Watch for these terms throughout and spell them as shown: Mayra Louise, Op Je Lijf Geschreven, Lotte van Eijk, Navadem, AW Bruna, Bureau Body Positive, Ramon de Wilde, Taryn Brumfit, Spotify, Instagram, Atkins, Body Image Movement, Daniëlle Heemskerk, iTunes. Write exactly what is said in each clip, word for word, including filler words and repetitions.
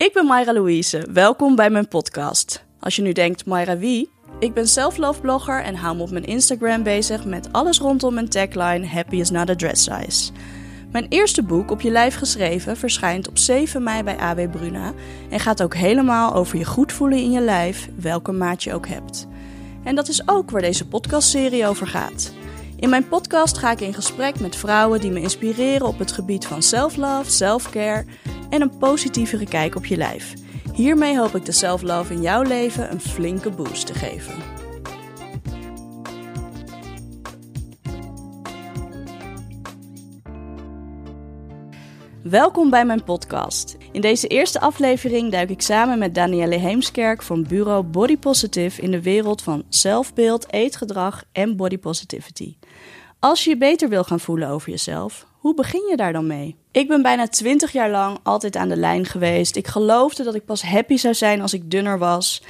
Ik ben Mayra Louise, welkom bij mijn podcast. Als je nu denkt, Mayra wie? Ik ben self-love-blogger en hou me op mijn Instagram bezig met alles rondom mijn tagline Happy is not a dress size. Mijn eerste boek, Op Je Lijf Geschreven, verschijnt op zeven mei bij A W Bruna en gaat ook helemaal over je goed voelen in je lijf, welke maat je ook hebt. En dat is ook waar deze podcastserie over gaat. In mijn podcast ga ik in gesprek met vrouwen die me inspireren op het gebied van self-love, self-care en een positievere kijk op je lijf. Hiermee hoop ik de self-love in jouw leven een flinke boost te geven. Welkom bij mijn podcast. In deze eerste aflevering duik ik samen met Daniëlle Heemskerk van Bureau Body Positive in de wereld van zelfbeeld, eetgedrag en body positivity. Als je je beter wil gaan voelen over jezelf, hoe begin je daar dan mee? Ik ben bijna twintig jaar lang altijd aan de lijn geweest. Ik geloofde dat ik pas happy zou zijn als ik dunner was.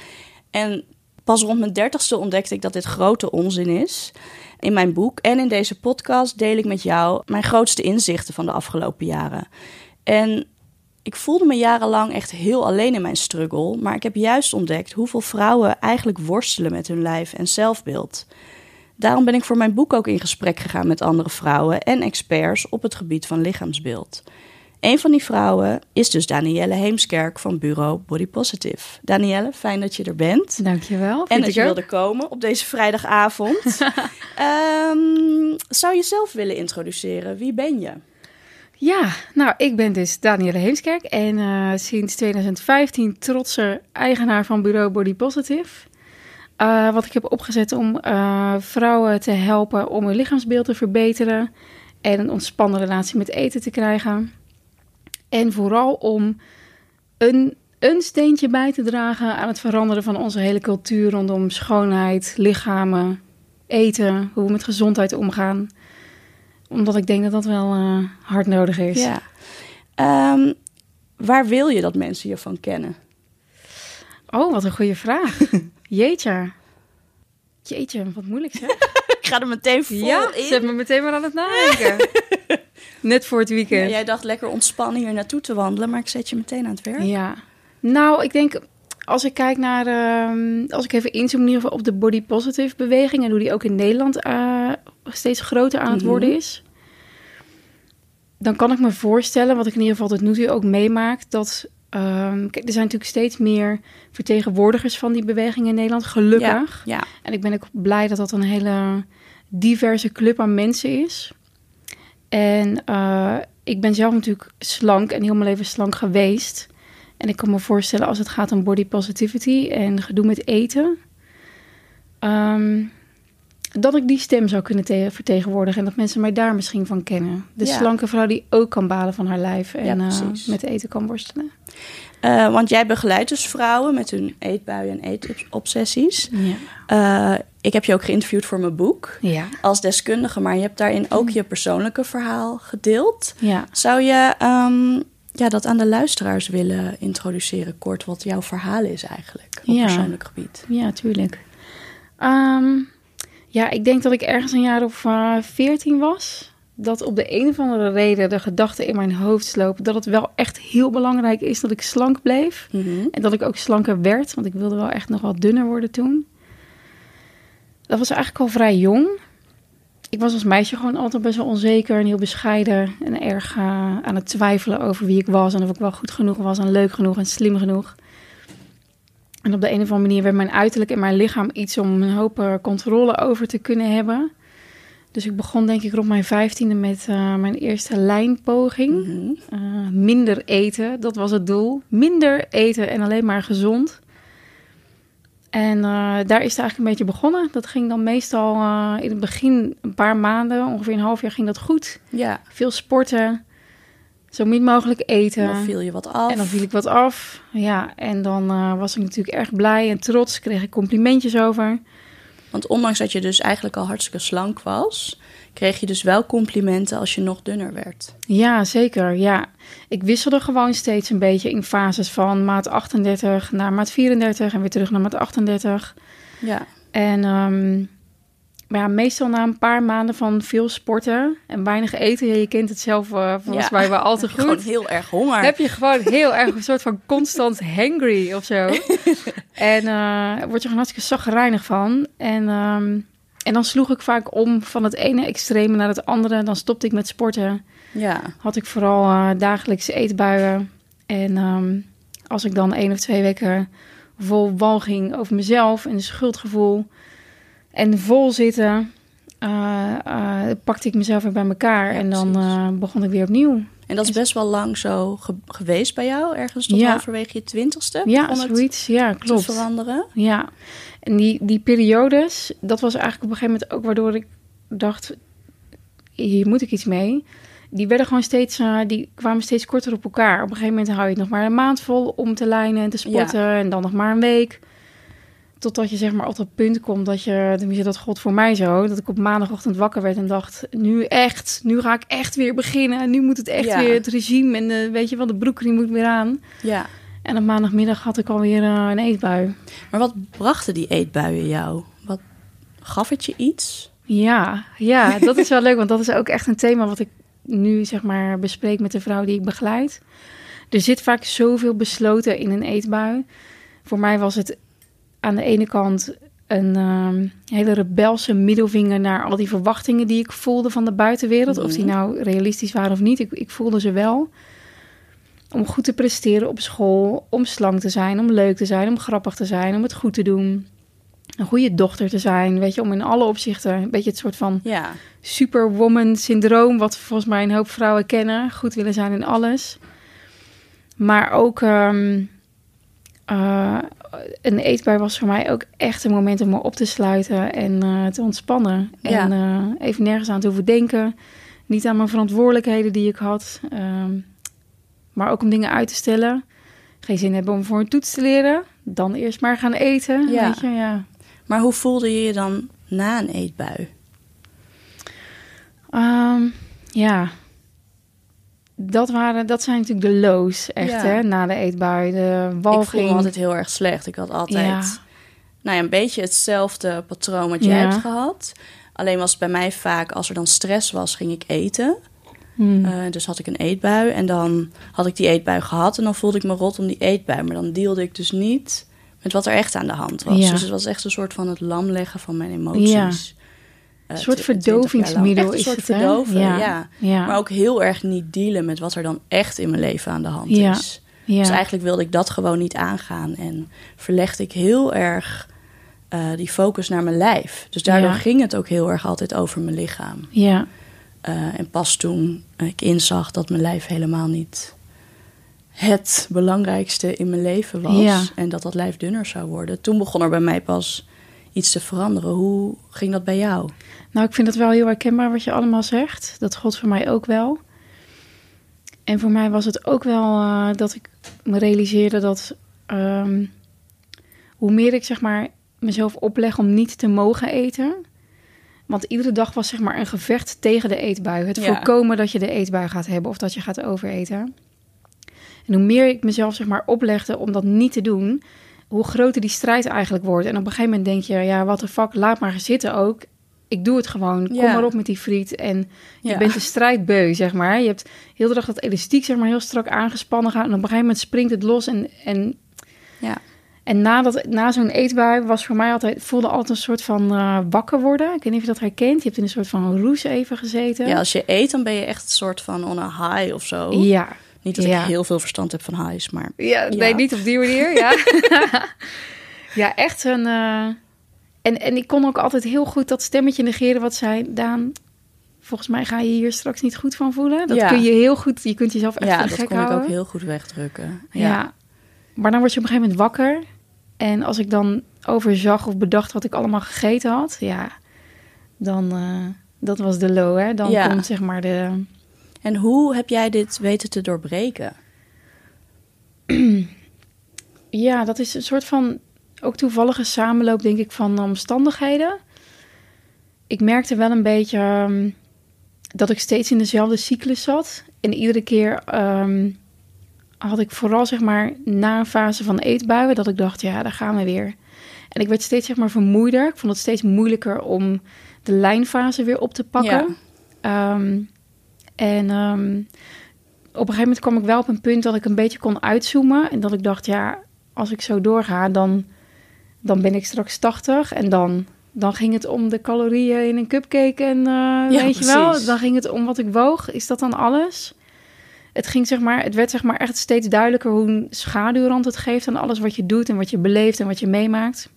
En pas rond mijn dertigste ontdekte ik dat dit grote onzin is. In mijn boek en in deze podcast deel ik met jou mijn grootste inzichten van de afgelopen jaren. En ik voelde me jarenlang echt heel alleen in mijn struggle, maar ik heb juist ontdekt hoeveel vrouwen eigenlijk worstelen met hun lijf en zelfbeeld. Daarom ben ik voor mijn boek ook in gesprek gegaan met andere vrouwen en experts op het gebied van lichaamsbeeld. Een van die vrouwen is dus Daniëlle Heemskerk van Bureau Body Positive. Daniëlle, fijn dat je er bent. Dankjewel. En dat je wilde komen op deze vrijdagavond. um, zou je zelf willen introduceren? Wie ben je? Ja, nou, ik ben dus Daniëlle Heemskerk en uh, sinds tweeduizend vijftien trotse eigenaar van Bureau Body Positive. Uh, wat ik heb opgezet om uh, vrouwen te helpen om hun lichaamsbeeld te verbeteren en een ontspannen relatie met eten te krijgen. En vooral om een, een steentje bij te dragen aan het veranderen van onze hele cultuur rondom schoonheid, lichamen, eten, hoe we met gezondheid omgaan. Omdat ik denk dat dat wel uh, hard nodig is. Ja. Um, waar wil je dat mensen je van kennen? Oh, wat een goede vraag. Jeetje. Jeetje, wat moeilijk zeg. Ik ga er meteen vol ja, in. Zet me meteen maar aan het nadenken. Net voor het weekend. Ja, jij dacht lekker ontspannen hier naartoe te wandelen, maar ik zet je meteen aan het werk. Ja. Nou, ik denk, als ik kijk naar, uh, als ik even inzoom in ieder geval op de body positive beweging en hoe die ook in Nederland uh, steeds groter aan het mm-hmm. worden is. Dan kan ik me voorstellen, wat ik in ieder geval tot nu toe ook meemaak, dat... Um, kijk, er zijn natuurlijk steeds meer vertegenwoordigers van die beweging in Nederland, gelukkig. Ja, ja. En ik ben ook blij dat dat een hele diverse club aan mensen is. En uh, ik ben zelf natuurlijk slank en heel mijn leven slank geweest. En ik kan me voorstellen als het gaat om body positivity en gedoe met eten... Um, dat ik die stem zou kunnen te- vertegenwoordigen en dat mensen mij daar misschien van kennen. De ja. slanke vrouw die ook kan balen van haar lijf en ja, uh, met eten kan worstelen. Uh, want jij begeleidt dus vrouwen met hun eetbuien en eetobsessies. Ja. Uh, ik heb je ook geïnterviewd voor mijn boek ja. als deskundige, maar je hebt daarin ook je persoonlijke verhaal gedeeld. Ja. Zou je um, ja, dat aan de luisteraars willen introduceren, kort wat jouw verhaal is eigenlijk op ja. persoonlijk gebied? Ja, tuurlijk. Um, Ja, ik denk dat ik ergens een jaar of veertien uh, was. Dat op de een of andere reden de gedachte in mijn hoofd sloop... dat het wel echt heel belangrijk is dat ik slank bleef. Mm-hmm. En dat ik ook slanker werd. Want ik wilde wel echt nog wat dunner worden toen. Dat was eigenlijk al vrij jong. Ik was als meisje gewoon altijd best wel onzeker en heel bescheiden. En erg uh, aan het twijfelen over wie ik was. En of ik wel goed genoeg was en leuk genoeg en slim genoeg. En op de een of andere manier werd mijn uiterlijk en mijn lichaam iets om een hoop controle over te kunnen hebben. Dus ik begon denk ik rond mijn vijftiende met uh, mijn eerste lijnpoging. Mm-hmm. Uh, minder eten, dat was het doel. Minder eten en alleen maar gezond. En uh, daar is het eigenlijk een beetje begonnen. Dat ging dan meestal uh, in het begin een paar maanden, ongeveer een half jaar ging dat goed. Ja. Veel sporten. Zo min mogelijk eten. En dan viel je wat af. En dan viel ik wat af. Ja, en dan uh, was ik natuurlijk erg blij en trots. Kreeg ik complimentjes over. Want ondanks dat je dus eigenlijk al hartstikke slank was... kreeg je dus wel complimenten als je nog dunner werd. Ja, zeker. Ja. Ik wisselde gewoon steeds een beetje in fases van maat achtendertig naar maat vierendertig... en weer terug naar maat achtendertig. Ja. En... Um, Maar ja, meestal na een paar maanden van veel sporten en weinig eten. Ja, je kent het zelf uh, volgens ja, mij wel al te goed. Gewoon heel erg honger. Heb je gewoon heel erg een soort van constant hangry of zo. En uh, word je gewoon hartstikke chagrijnig van. En, um, en dan sloeg ik vaak om van het ene extreme naar het andere. Dan stopte ik met sporten. Ja. Had ik vooral uh, dagelijkse eetbuien. En um, als ik dan één of twee weken vol walging over mezelf en een schuldgevoel... En vol zitten, uh, uh, pakte ik mezelf weer bij elkaar. Ja, en dan uh, begon ik weer opnieuw. En dat is best wel lang zo ge- geweest bij jou? Ergens tot ja. halverwege je twintigste? Ja, zoiets. Ja, klopt. Te veranderen? Ja. En die, die periodes, dat was eigenlijk op een gegeven moment ook waardoor ik dacht... hier moet ik iets mee. Die werden gewoon steeds, uh, die kwamen steeds korter op elkaar. Op een gegeven moment hou je het nog maar een maand vol om te lijnen en te sporten. Ja. En dan nog maar een week. Totdat je zeg maar op dat punt komt dat je, tenminste dat gold voor mij zo, dat ik op maandagochtend wakker werd en dacht, nu echt, nu ga ik echt weer beginnen. Nu moet het echt ja. weer het regime en de, weet je wel, de broekriem moet weer aan. Ja. En op maandagmiddag had ik alweer uh, een eetbui. Maar wat brachten die eetbuien jou? Wat gaf het je iets? Ja, ja, dat is wel leuk, want dat is ook echt een thema wat ik nu zeg maar bespreek met de vrouw die ik begeleid. Er zit vaak zoveel besloten in een eetbui. Voor mij was het aan de ene kant een um, hele rebelse middelvinger naar al die verwachtingen die ik voelde van de buitenwereld. Mm. Of die nou realistisch waren of niet. Ik, ik voelde ze wel. Om goed te presteren op school. Om slank te zijn. Om leuk te zijn. Om grappig te zijn. Om het goed te doen. Een goede dochter te zijn. Weet je, om in alle opzichten een beetje het soort van yeah. superwoman-syndroom. Wat volgens mij een hoop vrouwen kennen. Goed willen zijn in alles. Maar ook... Um, Uh, een eetbui was voor mij ook echt een moment om me op te sluiten en uh, te ontspannen. Ja. En uh, even nergens aan te hoeven denken. Niet aan mijn verantwoordelijkheden die ik had. Um, maar ook om dingen uit te stellen. Geen zin hebben om voor een toets te leren. Dan eerst maar gaan eten. Ja. Weet je, ja. Maar hoe voelde je je dan na een eetbui? Um, ja... Dat, waren, dat zijn natuurlijk de lows, echt, ja. hè? Na de eetbui, de walging. Ik voelde me altijd heel erg slecht. Ik had altijd ja. nou ja, een beetje hetzelfde patroon wat jij ja. hebt gehad. Alleen was het bij mij vaak, als er dan stress was, ging ik eten. Hmm. Uh, dus had ik een eetbui en dan had ik die eetbui gehad. En dan voelde ik me rot om die eetbui. Maar dan dealde ik dus niet met wat er echt aan de hand was. Ja. Dus het was echt een soort van het lam leggen van mijn emoties. Ja. Een soort verdovingsmiddel is het, hè? Ja, ja. ja. Maar ook heel erg niet dealen met wat er dan echt in mijn leven aan de hand ja. is. Ja. Dus eigenlijk wilde ik dat gewoon niet aangaan. En verlegde ik heel erg uh, die focus naar mijn lijf. Dus daardoor ja. ging het ook heel erg altijd over mijn lichaam. Ja. Uh, en pas toen ik inzag dat mijn lijf helemaal niet het belangrijkste in mijn leven was. Ja. En dat dat lijf dunner zou worden. Toen begon er bij mij pas... iets te veranderen. Hoe ging dat bij jou? Nou, ik vind het wel heel herkenbaar wat je allemaal zegt. Dat gold voor mij ook wel. En voor mij was het ook wel uh, dat ik me realiseerde dat... Um, hoe meer ik zeg maar mezelf opleg om niet te mogen eten... want iedere dag was zeg maar een gevecht tegen de eetbui. Het ja. voorkomen dat je de eetbui gaat hebben of dat je gaat overeten. En hoe meer ik mezelf zeg maar oplegde om dat niet te doen... hoe groter die strijd eigenlijk wordt. En op een gegeven moment denk je... ja, what the fuck, laat maar zitten ook. Ik doe het gewoon. Kom ja. maar op met die friet. En je ja. bent de strijdbeu, zeg maar. Je hebt heel de dag dat elastiek zeg maar heel strak aangespannen gaat. En op een gegeven moment springt het los. En, en, ja. en na, dat, na zo'n eetbui was voor mij altijd... voelde altijd een soort van uh, wakker worden. Ik weet niet of je dat herkent. Je hebt in een soort van roes even gezeten. Ja, als je eet, dan ben je echt een soort van on a high of zo. Ja. Niet dat ja. ik heel veel verstand heb van highs, maar... Ja, ja. Nee, niet op die manier, ja. ja, echt een... Uh... En, en ik kon ook altijd heel goed dat stemmetje negeren wat zei... Daan, volgens mij ga je hier straks niet goed van voelen. Dat ja. kun je heel goed... Je kunt jezelf echt ja, gek houden. Ja, dat kon houden. Ik ook heel goed wegdrukken. Ja. ja, maar dan word je op een gegeven moment wakker. En als ik dan overzag of bedacht wat ik allemaal gegeten had... Ja, dan... Uh, dat was de low, hè. Dan ja. komt zeg maar de... En hoe heb jij dit weten te doorbreken? Ja, dat is een soort van ook toevallige samenloop, denk ik, van omstandigheden. Ik merkte wel een beetje um, dat ik steeds in dezelfde cyclus zat. En iedere keer um, had ik vooral, zeg maar, na een fase van eetbuien... dat ik dacht, ja, daar gaan we weer. En ik werd steeds, zeg maar, vermoeider. Ik vond het steeds moeilijker om... de lijnfase weer op te pakken. Ja. Um, en um, op een gegeven moment kwam ik wel op een punt dat ik een beetje kon uitzoomen. En dat ik dacht, ja, als ik zo doorga, dan, dan ben ik straks tachtig. En dan, dan ging het om de calorieën in een cupcake en uh, ja, weet precies. je wel. Dan ging het om wat ik woog. Is dat dan alles? Het ging zeg maar, het werd zeg maar echt steeds duidelijker hoe een schaduwrand het geeft aan alles wat je doet en wat je beleeft en wat je meemaakt.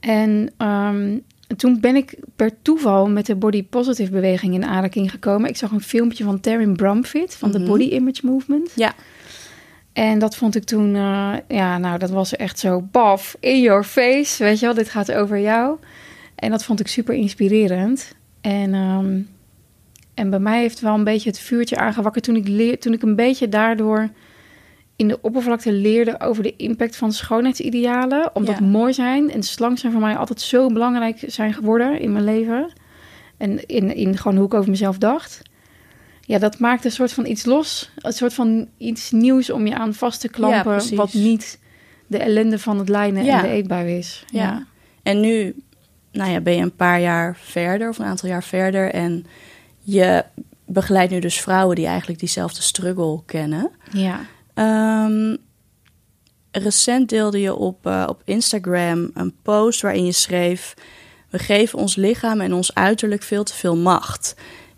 En um, toen ben ik per toeval met de Body Positive beweging in aanraking gekomen. Ik zag een filmpje van Taryn Brumfit van mm-hmm. de Body Image Movement. Ja. En dat vond ik toen, uh, ja, nou, dat was echt zo baf, in your face, weet je wel, dit gaat over jou. En dat vond ik super inspirerend. En um, En bij mij heeft wel een beetje het vuurtje aangewakkerd toen ik, leer, toen ik een beetje daardoor in de oppervlakte leerde over de impact van schoonheidsidealen. Omdat ja. mooi zijn en slank zijn voor mij altijd zo belangrijk zijn geworden in mijn leven. En in, in gewoon hoe ik over mezelf dacht. Ja, dat maakt een soort van iets los. Een soort van iets nieuws om je aan vast te klampen. Ja, wat niet de ellende van het lijnen ja. en de eetbui is. Ja. ja. En nu nou ja, ben je een paar jaar verder of een aantal jaar verder en... Je begeleidt nu dus vrouwen die eigenlijk diezelfde struggle kennen. Ja. Um, recent deelde je op, uh, op Instagram een post waarin je schreef... We geven ons lichaam en ons uiterlijk veel te veel macht.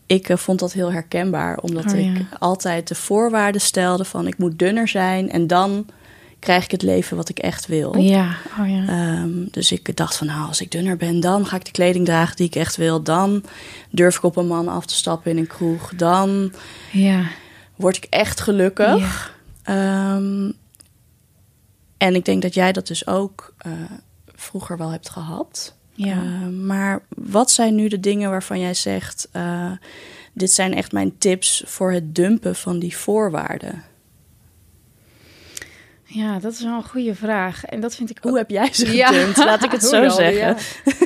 Ik uh, vond dat heel herkenbaar, omdat oh, ik ja. altijd de voorwaarden stelde van... ik moet dunner zijn en dan krijg ik het leven wat ik echt wil. Ja. Oh, ja. Um, dus ik dacht van, nou, als ik dunner ben... dan ga ik de kleding dragen die ik echt wil. Dan durf ik op een man af te stappen in een kroeg. Dan ja. word ik echt gelukkig. Ja. Um, en ik denk dat jij dat dus ook uh, vroeger wel hebt gehad. Ja. Uh, maar wat zijn nu de dingen waarvan jij zegt... Uh, dit zijn echt mijn tips voor het dumpen van die voorwaarden... Ja, dat is wel een goede vraag. En dat vind ik. Hoe ook... heb jij ze gedumpt? Ja. Laat ik het zo zeggen.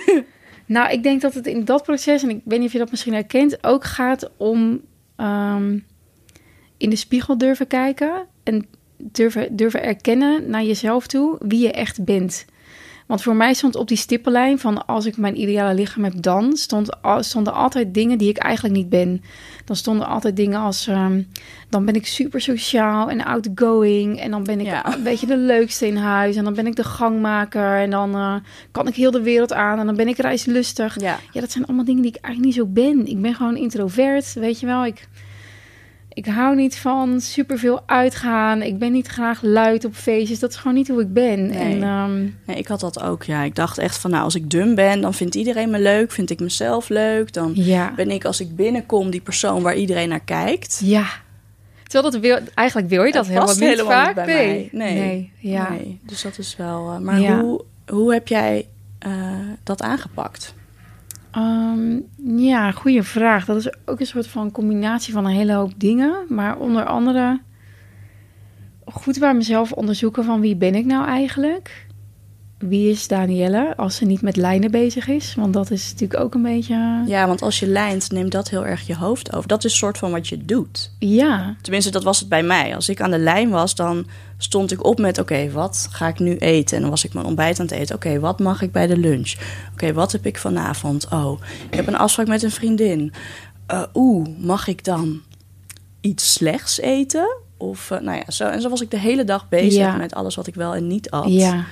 Ja. Nou, ik denk dat het in dat proces, en ik weet niet of je dat misschien herkent, ook gaat om um, in de spiegel durven kijken en durven, durven erkennen naar jezelf toe wie je echt bent. Want voor mij stond op die stippellijn van als ik mijn ideale lichaam heb, dan stond, stonden altijd dingen die ik eigenlijk niet ben. Dan stonden altijd dingen als, um, dan ben ik super sociaal en outgoing. En dan ben ik ja. een beetje de leukste in huis. En dan ben ik de gangmaker. En dan uh, kan ik heel de wereld aan. En dan ben ik reislustig. Ja. ja, dat zijn allemaal dingen die ik eigenlijk niet zo ben. Ik ben gewoon introvert, weet je wel. Ik... Ik hou niet van superveel uitgaan. Ik ben niet graag luid op feestjes. Dat is gewoon niet hoe ik ben. Nee. En, um... nee, ik had dat ook, ja. Ik dacht echt van, nou, als ik dun ben... dan vindt iedereen me leuk, vind ik mezelf leuk. Dan ja. ben ik, als ik binnenkom, die persoon waar iedereen naar kijkt. Ja. Terwijl dat wil, eigenlijk wil je dat, dat helemaal niet helemaal vaak. Niet bij nee. Mij. Nee. Nee, ja. nee. Dus dat is wel... Uh, maar ja. hoe, hoe heb jij uh, dat aangepakt? Um, ja, goede vraag. Dat is ook een soort van combinatie van een hele hoop dingen. Maar onder andere goed bij mezelf onderzoeken van wie ben ik nou eigenlijk? Wie is Daniëlle als ze niet met lijnen bezig is? Want dat is natuurlijk ook een beetje... Ja, want als je lijnt, neemt dat heel erg je hoofd over. Dat is een soort van wat je doet. Ja. Tenminste, dat was het bij mij. Als ik aan de lijn was, dan stond ik op met... oké, okay, wat ga ik nu eten? En dan was ik mijn ontbijt aan het eten. Oké, okay, wat mag ik bij de lunch? Oké, okay, wat heb ik vanavond? Oh, ik heb een afspraak met een vriendin. Uh, Oeh, mag ik dan iets slechts eten? Of, uh, nou ja, zo. En zo was ik de hele dag bezig ja. met alles wat ik wel en niet at. Ja.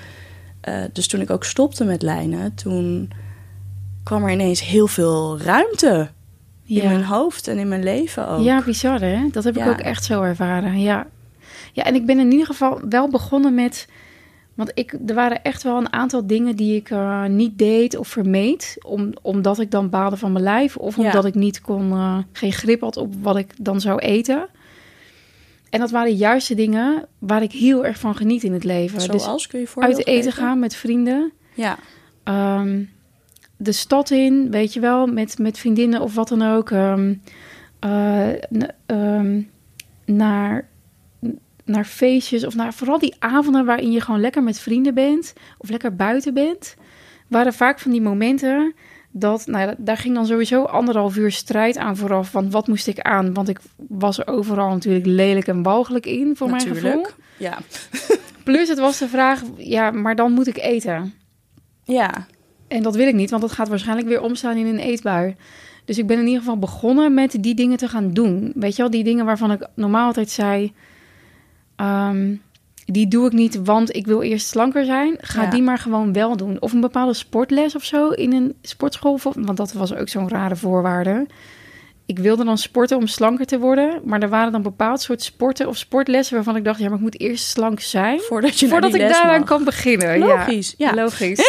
Uh, dus toen ik ook stopte met lijnen, toen kwam er ineens heel veel ruimte ja. in mijn hoofd en in mijn leven ook. Ja, bizar hè? Dat heb ja. ik ook echt zo ervaren, ja. Ja, en ik ben in ieder geval wel begonnen met... Want ik, er waren echt wel een aantal dingen die ik uh, niet deed of vermeed... Om, omdat ik dan baalde van mijn lijf of omdat ja. ik niet kon, uh, geen grip had op wat ik dan zou eten... En dat waren juist de dingen waar ik heel erg van geniet in het leven. Zoals, dus kun je voorbeeld uit eten geven? Gaan met vrienden. Ja. Um, de stad in, weet je wel, met, met vriendinnen of wat dan ook. Um, uh, um, naar, naar feestjes of naar vooral die avonden waarin je gewoon lekker met vrienden bent. Of lekker buiten bent. Waren vaak van die momenten... Dat, nou, daar ging dan sowieso anderhalf uur strijd aan vooraf. Want wat moest ik aan? Want ik was er overal natuurlijk lelijk en walgelijk in, voor natuurlijk. Mijn gevoel. Ja. Plus het was de vraag, ja, maar dan moet ik eten. Ja. En dat wil ik niet, want dat gaat waarschijnlijk weer omslaan in een eetbui. Dus ik ben in ieder geval begonnen met die dingen te gaan doen. Weet je wel, die dingen waarvan ik normaal altijd zei... Um, die doe ik niet, want ik wil eerst slanker zijn. Ga ja. die maar gewoon wel doen. Of een bepaalde sportles of zo in een sportschool. Want dat was ook zo'n rare voorwaarde. Ik wilde dan sporten om slanker te worden. Maar er waren dan bepaald soort sporten of sportlessen... waarvan ik dacht, ja, maar ik moet eerst slank zijn... voordat, je voordat ik daaraan mag. kan beginnen. Logisch, ja. ja. Logisch.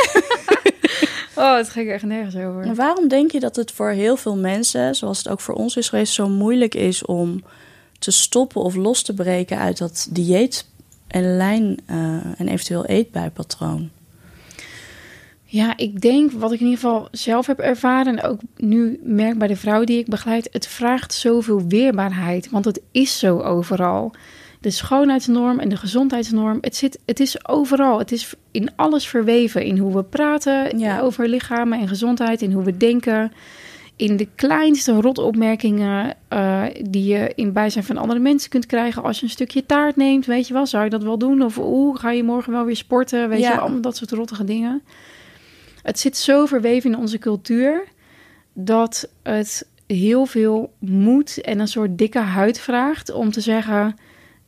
Oh, het ging echt nergens over. En waarom denk je dat het voor heel veel mensen... zoals het ook voor ons is geweest... zo moeilijk is om te stoppen of los te breken... uit dat dieet en lijn uh, en eventueel eetbuipatroon? Ja, ik denk, wat ik in ieder geval zelf heb ervaren... en ook nu merk bij de vrouw die ik begeleid... het vraagt zoveel weerbaarheid, want het is zo overal. De schoonheidsnorm en de gezondheidsnorm, het, zit, het is overal. Het is in alles verweven, in hoe we praten ja. over lichamen en gezondheid... in hoe we denken, in de kleinste rotopmerkingen... Uh, die je in bijzijn van andere mensen kunt krijgen... als je een stukje taart neemt, weet je wel, zou je dat wel doen? Of oeh, ga je morgen wel weer sporten, weet ja. je wel, dat soort rottige dingen... Het zit zo verweven in onze cultuur dat het heel veel moed en een soort dikke huid vraagt om te zeggen,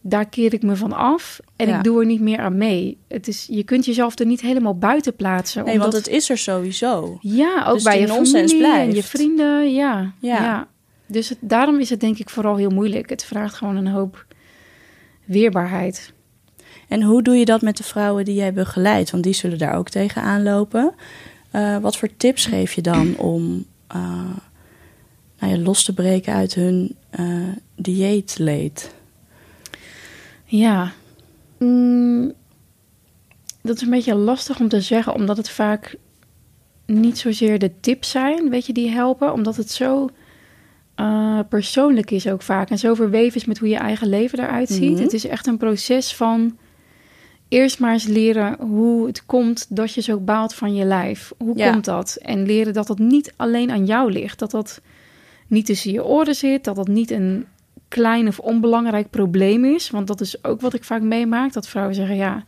daar keer ik me van af en ja. ik doe er niet meer aan mee. Het is, je kunt jezelf er niet helemaal buiten plaatsen. Nee, omdat... want het is er sowieso. Ja, ook dus bij je familie blijft. En je vrienden. Ja, ja. ja. Dus het, daarom is het denk ik vooral heel moeilijk. Het vraagt gewoon een hoop weerbaarheid. En hoe doe je dat met de vrouwen die jij begeleidt? Want die zullen daar ook tegenaan lopen. Uh, wat voor tips geef je dan om uh, nou ja, los te breken uit hun uh, dieetleed? Ja, mm, dat is een beetje lastig om te zeggen... omdat het vaak niet zozeer de tips zijn, weet je, die helpen. Omdat het zo uh, persoonlijk is ook vaak. En zo verweven is met hoe je eigen leven eruit ziet. Mm-hmm. Het is echt een proces van... eerst maar eens leren hoe het komt dat je zo baalt van je lijf. Hoe ja. komt dat? En leren dat dat niet alleen aan jou ligt. Dat dat niet tussen je oren zit. Dat dat niet een klein of onbelangrijk probleem is. Want dat is ook wat ik vaak meemaak. Dat vrouwen zeggen, ja,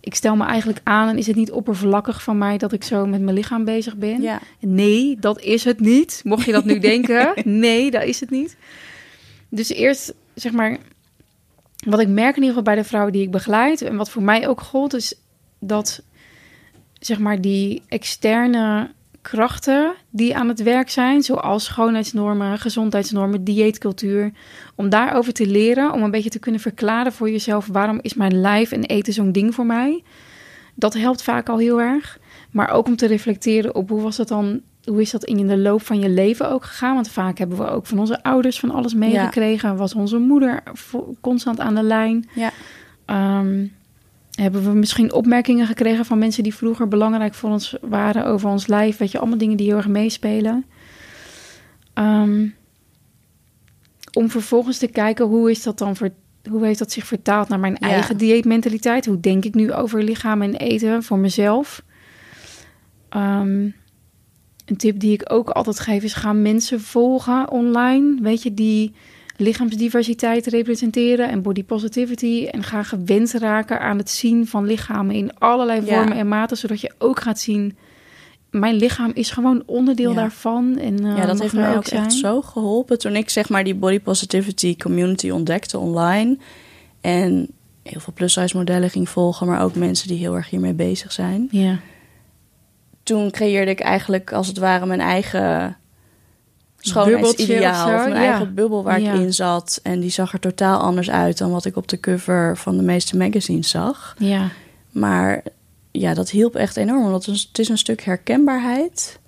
ik stel me eigenlijk aan... en is het niet oppervlakkig van mij dat ik zo met mijn lichaam bezig ben? Ja. Nee, dat is het niet. Mocht je dat nu denken. Nee, dat is het niet. Dus eerst, zeg maar... wat ik merk in ieder geval bij de vrouwen die ik begeleid... en wat voor mij ook gold, is dat zeg maar die externe krachten die aan het werk zijn... zoals schoonheidsnormen, gezondheidsnormen, dieetcultuur... om daarover te leren, om een beetje te kunnen verklaren voor jezelf... waarom is mijn lijf en eten zo'n ding voor mij? Dat helpt vaak al heel erg. Maar ook om te reflecteren op hoe was dat dan... hoe is dat in de loop van je leven ook gegaan? Want vaak hebben we ook van onze ouders van alles meegekregen. Ja. Was onze moeder constant aan de lijn? Ja. Um, hebben we misschien opmerkingen gekregen van mensen die vroeger belangrijk voor ons waren over ons lijf? Weet je, allemaal dingen die heel erg meespelen. Um, om vervolgens te kijken hoe is dat dan ver, hoe heeft dat zich vertaald naar mijn ja. eigen dieetmentaliteit? Hoe denk ik nu over lichaam en eten voor mezelf? Um, Een tip die ik ook altijd geef is... ga mensen volgen online. Weet je, die lichaamsdiversiteit representeren... en body positivity. En ga gewend raken aan het zien van lichamen... in allerlei vormen ja. en maten. Zodat je ook gaat zien... mijn lichaam is gewoon onderdeel ja. daarvan. En, uh, ja, dat heeft mij ook, ook echt zo geholpen. Toen ik zeg maar die body positivity community ontdekte online... en heel veel plus-size modellen ging volgen... maar ook mensen die heel erg hiermee bezig zijn... Ja. Toen creëerde ik eigenlijk als het ware mijn eigen schoonheidsideaal. Of mijn ja. eigen bubbel waar ja. ik in zat. En die zag er totaal anders uit dan wat ik op de cover van de meeste magazines zag. Ja. Maar ja, dat hielp echt enorm. Want het is een stuk herkenbaarheid.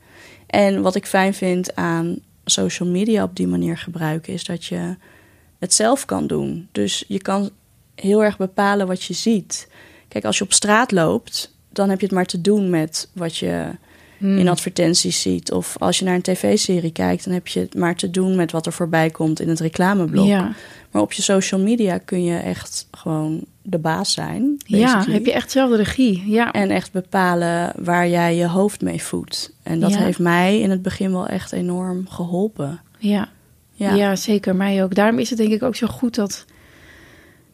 En wat ik fijn vind aan social media op die manier gebruiken... is dat je het zelf kan doen. Dus je kan heel erg bepalen wat je ziet. Kijk, als je op straat loopt... dan heb je het maar te doen met wat je hmm. in advertenties ziet. Of als je naar een tv-serie kijkt... dan heb je het maar te doen met wat er voorbij komt in het reclameblok. Ja. Maar op je social media kun je echt gewoon de baas zijn. Basically. Ja, heb je echt zelf de regie. Ja. En echt bepalen waar jij je hoofd mee voedt. En dat ja. heeft mij in het begin wel echt enorm geholpen. Ja. Ja. ja, zeker. Mij ook. Daarom is het denk ik ook zo goed dat,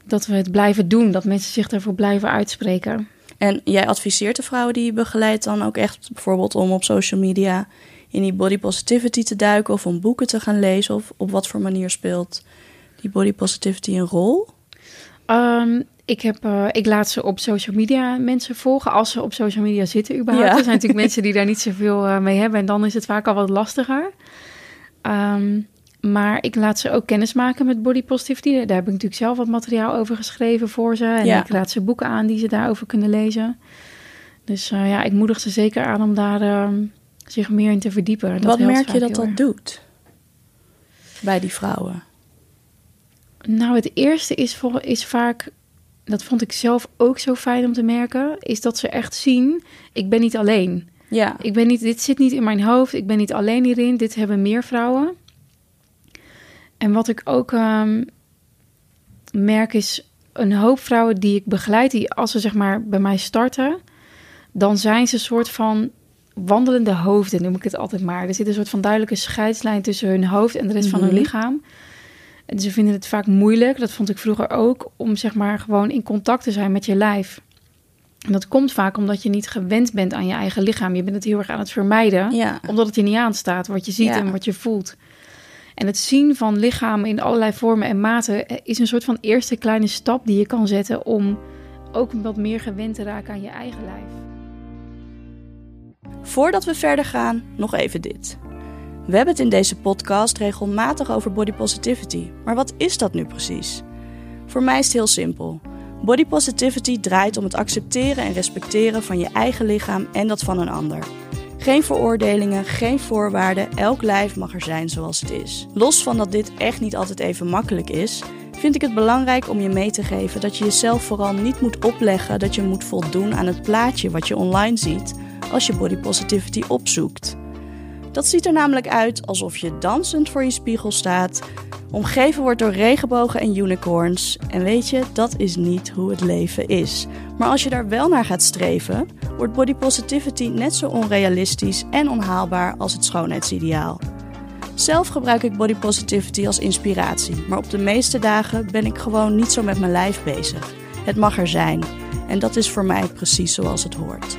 dat we het blijven doen. Dat mensen zich daarvoor blijven uitspreken. En jij adviseert de vrouwen die je begeleidt dan ook echt bijvoorbeeld om op social media in die body positivity te duiken of om boeken te gaan lezen? Of op wat voor manier speelt die body positivity een rol? Um, ik, heb, uh, ik laat ze op social media mensen volgen, als ze op social media zitten überhaupt. Ja. Er zijn natuurlijk mensen die daar niet zoveel uh, mee hebben en dan is het vaak al wat lastiger. Um, maar ik laat ze ook kennis maken met body positivity. Daar heb ik natuurlijk zelf wat materiaal over geschreven voor ze. En ja. ik laat ze boeken aan die ze daarover kunnen lezen. Dus uh, ja, ik moedig ze zeker aan om daar uh, zich meer in te verdiepen. Dat wat merk je dat dat erg. doet bij die vrouwen? Nou, het eerste is, voor, is vaak, dat vond ik zelf ook zo fijn om te merken, is dat ze echt zien, ik ben niet alleen. Ja. Ik ben niet, dit zit niet in mijn hoofd, ik ben niet alleen hierin, dit hebben meer vrouwen. En wat ik ook um, merk is een hoop vrouwen die ik begeleid, die als ze zeg maar bij mij starten, dan zijn ze een soort van wandelende hoofden, noem ik het altijd maar. Er zit een soort van duidelijke scheidslijn tussen hun hoofd en de rest mm-hmm. van hun lichaam. En ze vinden het vaak moeilijk, dat vond ik vroeger ook, om zeg maar gewoon in contact te zijn met je lijf. En dat komt vaak omdat je niet gewend bent aan je eigen lichaam. Je bent het heel erg aan het vermijden, ja. omdat het je niet aanstaat, wat je ziet ja. en wat je voelt. En het zien van lichamen in allerlei vormen en maten is een soort van eerste kleine stap die je kan zetten om ook wat meer gewend te raken aan je eigen lijf. Voordat we verder gaan, nog even dit. We hebben het in deze podcast regelmatig over body positivity. Maar wat is dat nu precies? Voor mij is het heel simpel. Body positivity draait om het accepteren en respecteren van je eigen lichaam en dat van een ander. Geen veroordelingen, geen voorwaarden, elk lijf mag er zijn zoals het is. Los van dat dit echt niet altijd even makkelijk is, vind ik het belangrijk om je mee te geven dat je jezelf vooral niet moet opleggen dat je moet voldoen aan het plaatje wat je online ziet als je body positivity opzoekt. Dat ziet er namelijk uit alsof je dansend voor je spiegel staat, omgeven wordt door regenbogen en unicorns. En weet je, dat is niet hoe het leven is. Maar als je daar wel naar gaat streven, wordt body positivity net zo onrealistisch en onhaalbaar als het schoonheidsideaal. Zelf gebruik ik body positivity als inspiratie, maar op de meeste dagen ben ik gewoon niet zo met mijn lijf bezig. Het mag er zijn. En dat is voor mij precies zoals het hoort.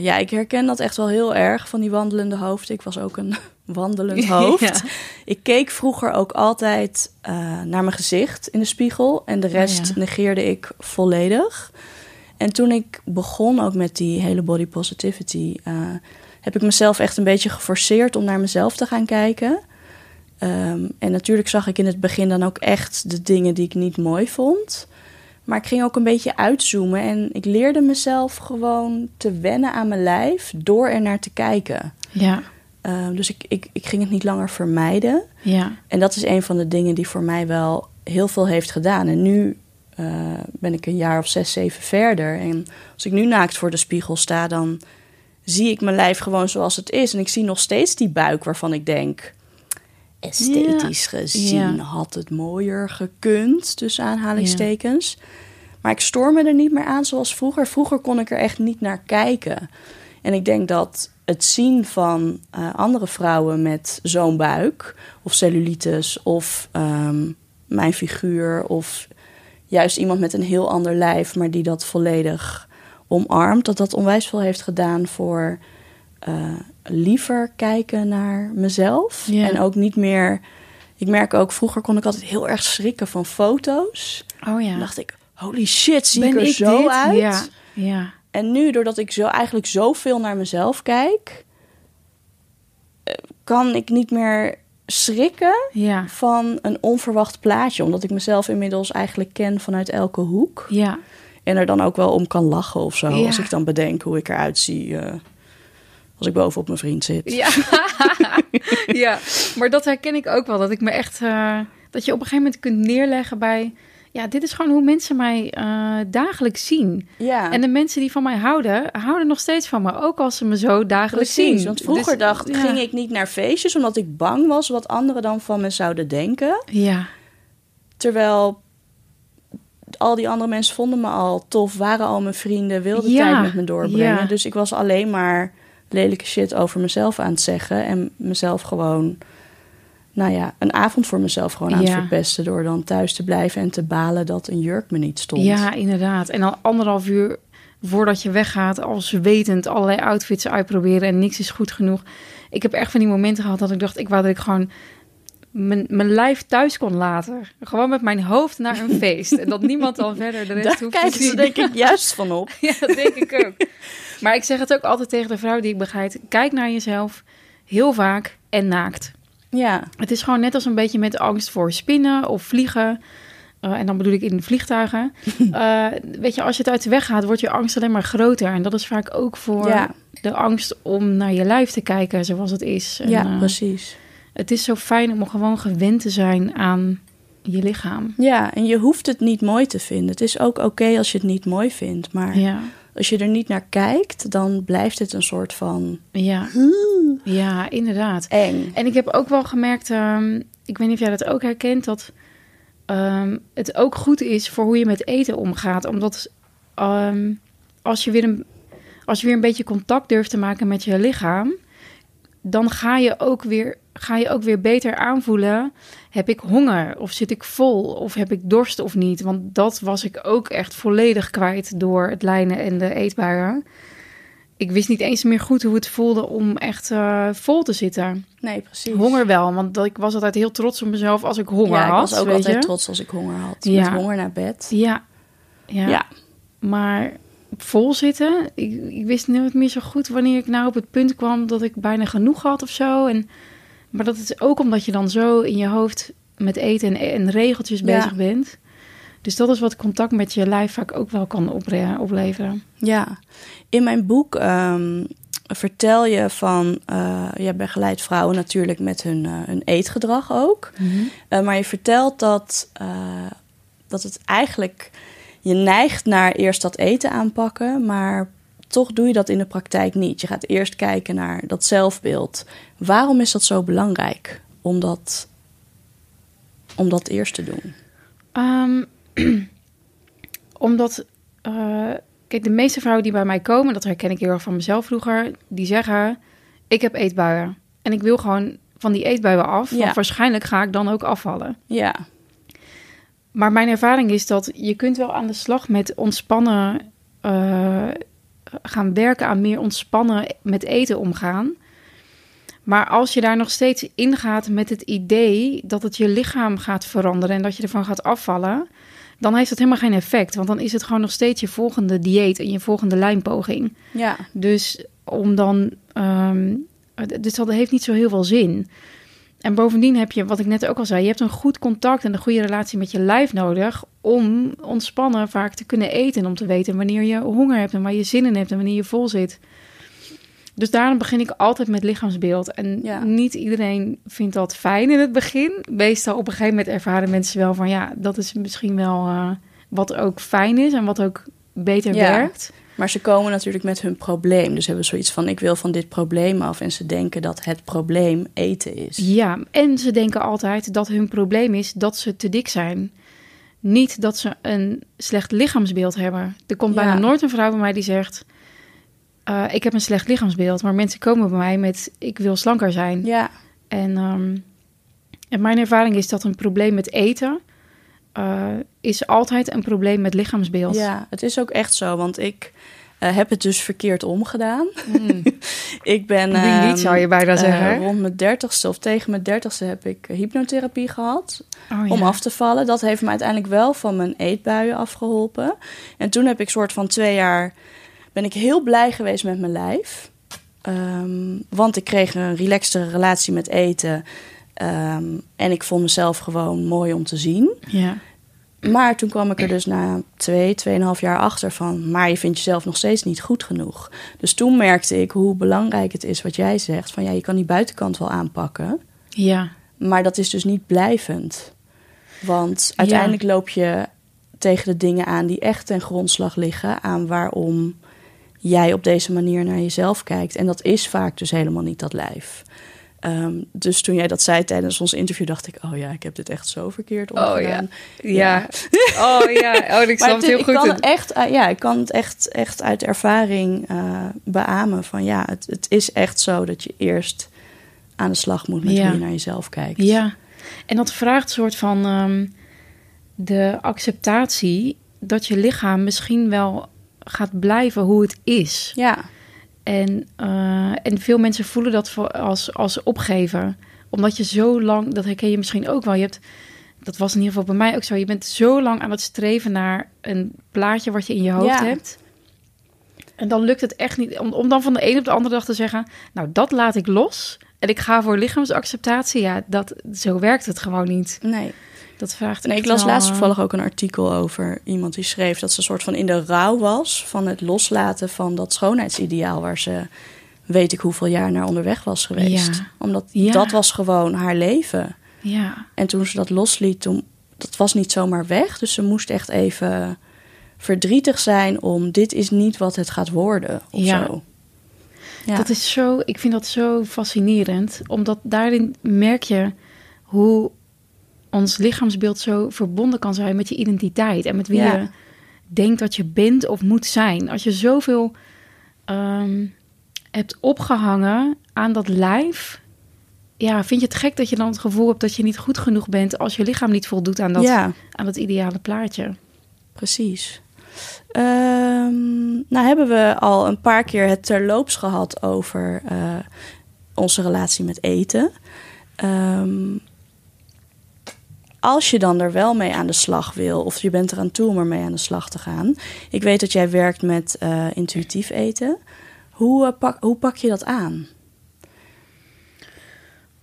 Ja, ik herken dat echt wel heel erg van die wandelende hoofd. Ik was ook een wandelend hoofd. Ja. Ik keek vroeger ook altijd uh, naar mijn gezicht in de spiegel. En de rest oh ja. negeerde ik volledig. En toen ik begon ook met die hele body positivity, Uh, heb ik mezelf echt een beetje geforceerd om naar mezelf te gaan kijken. Um, en natuurlijk zag ik in het begin dan ook echt de dingen die ik niet mooi vond. Maar ik ging ook een beetje uitzoomen en ik leerde mezelf gewoon te wennen aan mijn lijf door er naar te kijken. Ja. Uh, dus ik, ik, ik ging het niet langer vermijden. Ja. En dat is een van de dingen die voor mij wel heel veel heeft gedaan. En nu uh, ben ik een jaar of zes, zeven verder. En als ik nu naakt voor de spiegel sta, dan zie ik mijn lijf gewoon zoals het is. En ik zie nog steeds die buik waarvan ik denk, esthetisch ja. gezien ja. had het mooier gekund, tussen aanhalingstekens. Ja. Maar ik stoor me er niet meer aan zoals vroeger. Vroeger kon ik er echt niet naar kijken. En ik denk dat het zien van uh, andere vrouwen met zo'n buik, of cellulitis, of um, mijn figuur, of juist iemand met een heel ander lijf, maar die dat volledig omarmt, dat dat onwijs veel heeft gedaan voor Uh, liever kijken naar mezelf. Yeah. En ook niet meer, ik merk ook, vroeger kon ik altijd heel erg schrikken van foto's. Oh ja. Dan dacht ik, holy shit, zie ben ik er ik zo dit? uit. Ja. Ja. En nu, doordat ik zo eigenlijk zoveel naar mezelf kijk, kan ik niet meer schrikken ja. van een onverwacht plaatje. Omdat ik mezelf inmiddels eigenlijk ken vanuit elke hoek. Ja. En er dan ook wel om kan lachen of zo. Ja. Als ik dan bedenk hoe ik eruit zie, Uh, als ik bovenop mijn vriend zit. Ja. ja, maar dat herken ik ook wel. Dat ik me echt Uh, dat je op een gegeven moment kunt neerleggen bij, ja, dit is gewoon hoe mensen mij uh, dagelijks zien. Ja. En de mensen die van mij houden, houden nog steeds van me. Ook als ze me zo dagelijks Precies, zien. Want vroeger dus, dacht, ja. ging ik niet naar feestjes, omdat ik bang was wat anderen dan van me zouden denken. Ja. Terwijl al die andere mensen vonden me al tof, waren al mijn vrienden, wilden ja. tijd met me doorbrengen. Ja. Dus ik was alleen maar lelijke shit over mezelf aan het zeggen en mezelf gewoon nou ja, een avond voor mezelf gewoon aan ja. het verpesten... door dan thuis te blijven en te balen dat een jurk me niet stond. Ja, inderdaad. En al anderhalf uur voordat je weggaat... als wetend allerlei outfits uitproberen en niks is goed genoeg. Ik heb echt van die momenten gehad dat ik dacht... ik wou dat ik gewoon mijn, mijn lijf thuis kon laten. Gewoon met mijn hoofd naar een feest. En dat niemand dan verder de rest daar hoeft te zien. Daar kijken ze denk ik juist van op. Ja, dat denk ik ook. Maar ik zeg het ook altijd tegen de vrouw die ik begeleid... kijk naar jezelf, heel vaak en naakt. Ja. Het is gewoon net als een beetje met angst voor spinnen of vliegen. Uh, en dan bedoel ik in vliegtuigen. Uh, weet je, als je het uit de weg gaat, wordt je angst alleen maar groter. En dat is vaak ook voor ja. de angst om naar je lijf te kijken zoals het is. En, ja, uh, precies. Het is zo fijn om gewoon gewend te zijn aan je lichaam. Ja, en je hoeft het niet mooi te vinden. Het is ook oké okay als je het niet mooi vindt. Maar ja. als je er niet naar kijkt, dan blijft het een soort van... Ja, ja inderdaad. Eng. En ik heb ook wel gemerkt, um, ik weet niet of jij dat ook herkent... dat um, het ook goed is voor hoe je met eten omgaat. Omdat um, als je weer een, als je weer een beetje contact durft te maken met je lichaam... dan ga je ook weer... ga je ook weer beter aanvoelen, heb ik honger of zit ik vol of heb ik dorst of niet? Want dat was ik ook echt volledig kwijt door het lijnen en de eetbuien. Ik wist niet eens meer goed hoe het voelde om echt uh, vol te zitten. Nee, precies. Honger wel, want ik was altijd heel trots op mezelf als ik honger ja, had. Ja, ik was ook altijd je? trots als ik honger had. Ja. Met honger naar bed. Ja. Ja. ja. Maar vol zitten, ik, ik wist nooit meer zo goed wanneer ik nou op het punt kwam dat ik bijna genoeg had of zo. En maar dat is ook omdat je dan zo in je hoofd met eten en, en regeltjes ja. bezig bent. Dus dat is wat contact met je lijf vaak ook wel kan opre- opleveren. Ja, in mijn boek um, vertel je van... Uh, je begeleidt vrouwen natuurlijk met hun, uh, hun eetgedrag ook. Mm-hmm. Uh, maar je vertelt dat, uh, dat het eigenlijk... je neigt naar eerst dat eten aanpakken, maar... toch doe je dat in de praktijk niet. Je gaat eerst kijken naar dat zelfbeeld. Waarom is dat zo belangrijk om dat, om dat eerst te doen? Um, omdat, uh, kijk, de meeste vrouwen die bij mij komen... dat herken ik heel erg van mezelf vroeger... die zeggen, ik heb eetbuien. En ik wil gewoon van die eetbuien af... Ja. want waarschijnlijk ga ik dan ook afvallen. Ja. Maar mijn ervaring is dat je kunt wel aan de slag met ontspannen... Uh, gaan werken aan meer ontspannen met eten omgaan. Maar als je daar nog steeds ingaat met het idee... dat het je lichaam gaat veranderen en dat je ervan gaat afvallen... dan heeft dat helemaal geen effect. Want dan is het gewoon nog steeds je volgende dieet... en je volgende lijnpoging. Ja. Dus, om dan, um, dus dat heeft niet zo heel veel zin. En bovendien heb je, wat ik net ook al zei... je hebt een goed contact en een goede relatie met je lijf nodig... om ontspannen vaak te kunnen eten... en om te weten wanneer je honger hebt... en waar je zin in hebt en wanneer je vol zit. Dus daarom begin ik altijd met lichaamsbeeld. En ja. niet iedereen vindt dat fijn in het begin. Meestal op een gegeven moment ervaren mensen wel van... ja, dat is misschien wel uh, wat ook fijn is en wat ook beter ja. werkt... Maar ze komen natuurlijk met hun probleem. Dus hebben zoiets van, ik wil van dit probleem af. En ze denken dat het probleem eten is. Ja, en ze denken altijd dat hun probleem is dat ze te dik zijn. Niet dat ze een slecht lichaamsbeeld hebben. Er komt ja. bijna nooit een vrouw bij mij die zegt... Uh, ik heb een slecht lichaamsbeeld. Maar mensen komen bij mij met, ik wil slanker zijn. Ja. En, um, en mijn ervaring is dat een probleem met eten... Uh, is altijd een probleem met lichaamsbeeld. Ja, het is ook echt zo, want ik uh, heb het dus verkeerd omgedaan. Mm. ik ben... Uh, Wie niet, zou je bijna uh, zeggen. Rond mijn dertigste of tegen mijn dertigste heb ik hypnotherapie gehad... Oh, ja. om af te vallen. Dat heeft me uiteindelijk wel van mijn eetbuien afgeholpen. En toen heb ik soort van twee jaar... ben ik heel blij geweest met mijn lijf. Um, want ik kreeg een relaxtere relatie met eten... Um, en ik vond mezelf gewoon mooi om te zien. Ja. Maar toen kwam ik er dus na twee, tweeënhalf jaar achter van... maar je vindt jezelf nog steeds niet goed genoeg. Dus toen merkte ik hoe belangrijk het is wat jij zegt. Van ja, je kan die buitenkant wel aanpakken. Ja. Maar dat is dus niet blijvend. Want uiteindelijk ja. loop je tegen de dingen aan die echt ten grondslag liggen... aan waarom jij op deze manier naar jezelf kijkt. En dat is vaak dus helemaal niet dat lijf. Um, dus toen jij dat zei tijdens ons interview, dacht ik... oh ja, ik heb dit echt zo verkeerd omgedaan. Oh ja, ja. ja. Oh ja, oh, ik snap het heel goed. Ik kan, echt, uh, ja, ik kan het echt, echt uit ervaring uh, beamen van... ja, het, het is echt zo dat je eerst aan de slag moet met ja. hoe je naar jezelf kijkt. Ja, en dat vraagt een soort van um, de acceptatie dat je lichaam misschien wel gaat blijven hoe het is. Ja. En, uh, en veel mensen voelen dat als, als opgeven. Omdat je zo lang, dat herken je misschien ook wel, je hebt... Dat was in ieder geval bij mij ook zo. Je bent zo lang aan het streven naar een plaatje wat je in je hoofd ja. hebt. En dan lukt het echt niet. Om, om dan van de ene op de andere dag te zeggen... nou, dat laat ik los. En ik ga voor lichaamsacceptatie. Ja, dat, zo werkt het gewoon niet. Nee. Dat vraagt nee, ik las wel, laatst toevallig ook een artikel over iemand die schreef... dat ze een soort van in de rouw was... van het loslaten van dat schoonheidsideaal... waar ze weet ik hoeveel jaar naar onderweg was geweest. Ja. Omdat ja. dat was gewoon haar leven... Ja. En toen ze dat losliet, toen, dat was niet zomaar weg. Dus ze moest echt even verdrietig zijn om... dit is niet wat het gaat worden, of ja. zo. Ja. Dat is zo, ik vind dat zo fascinerend. Omdat daarin merk je hoe ons lichaamsbeeld zo verbonden kan zijn... met je identiteit en met wie ja. je denkt dat je bent of moet zijn. Als je zoveel um, hebt opgehangen aan dat lijf... Ja, vind je het gek dat je dan het gevoel hebt dat je niet goed genoeg bent... als je lichaam niet voldoet aan dat, ja. aan dat ideale plaatje? Precies. Um, nou hebben we al een paar keer het terloops gehad over uh, onze relatie met eten. Um, als je dan er wel mee aan de slag wil... of je bent eraan toe om er mee aan de slag te gaan... ik weet dat jij werkt met uh, intuïtief eten. Hoe, uh, pak, hoe pak je dat aan?